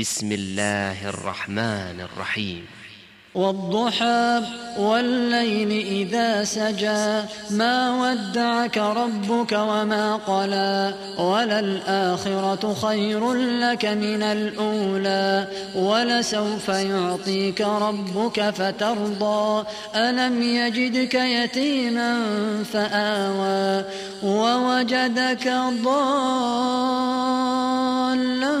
بسم الله الرحمن الرحيم. والضحى والليل إذا سجى ما ودعك ربك وما قلى وللآخرة خير لك من الأولى ولسوف يعطيك ربك فترضى ألم يجدك يتيما فآوى ووجدك ضالا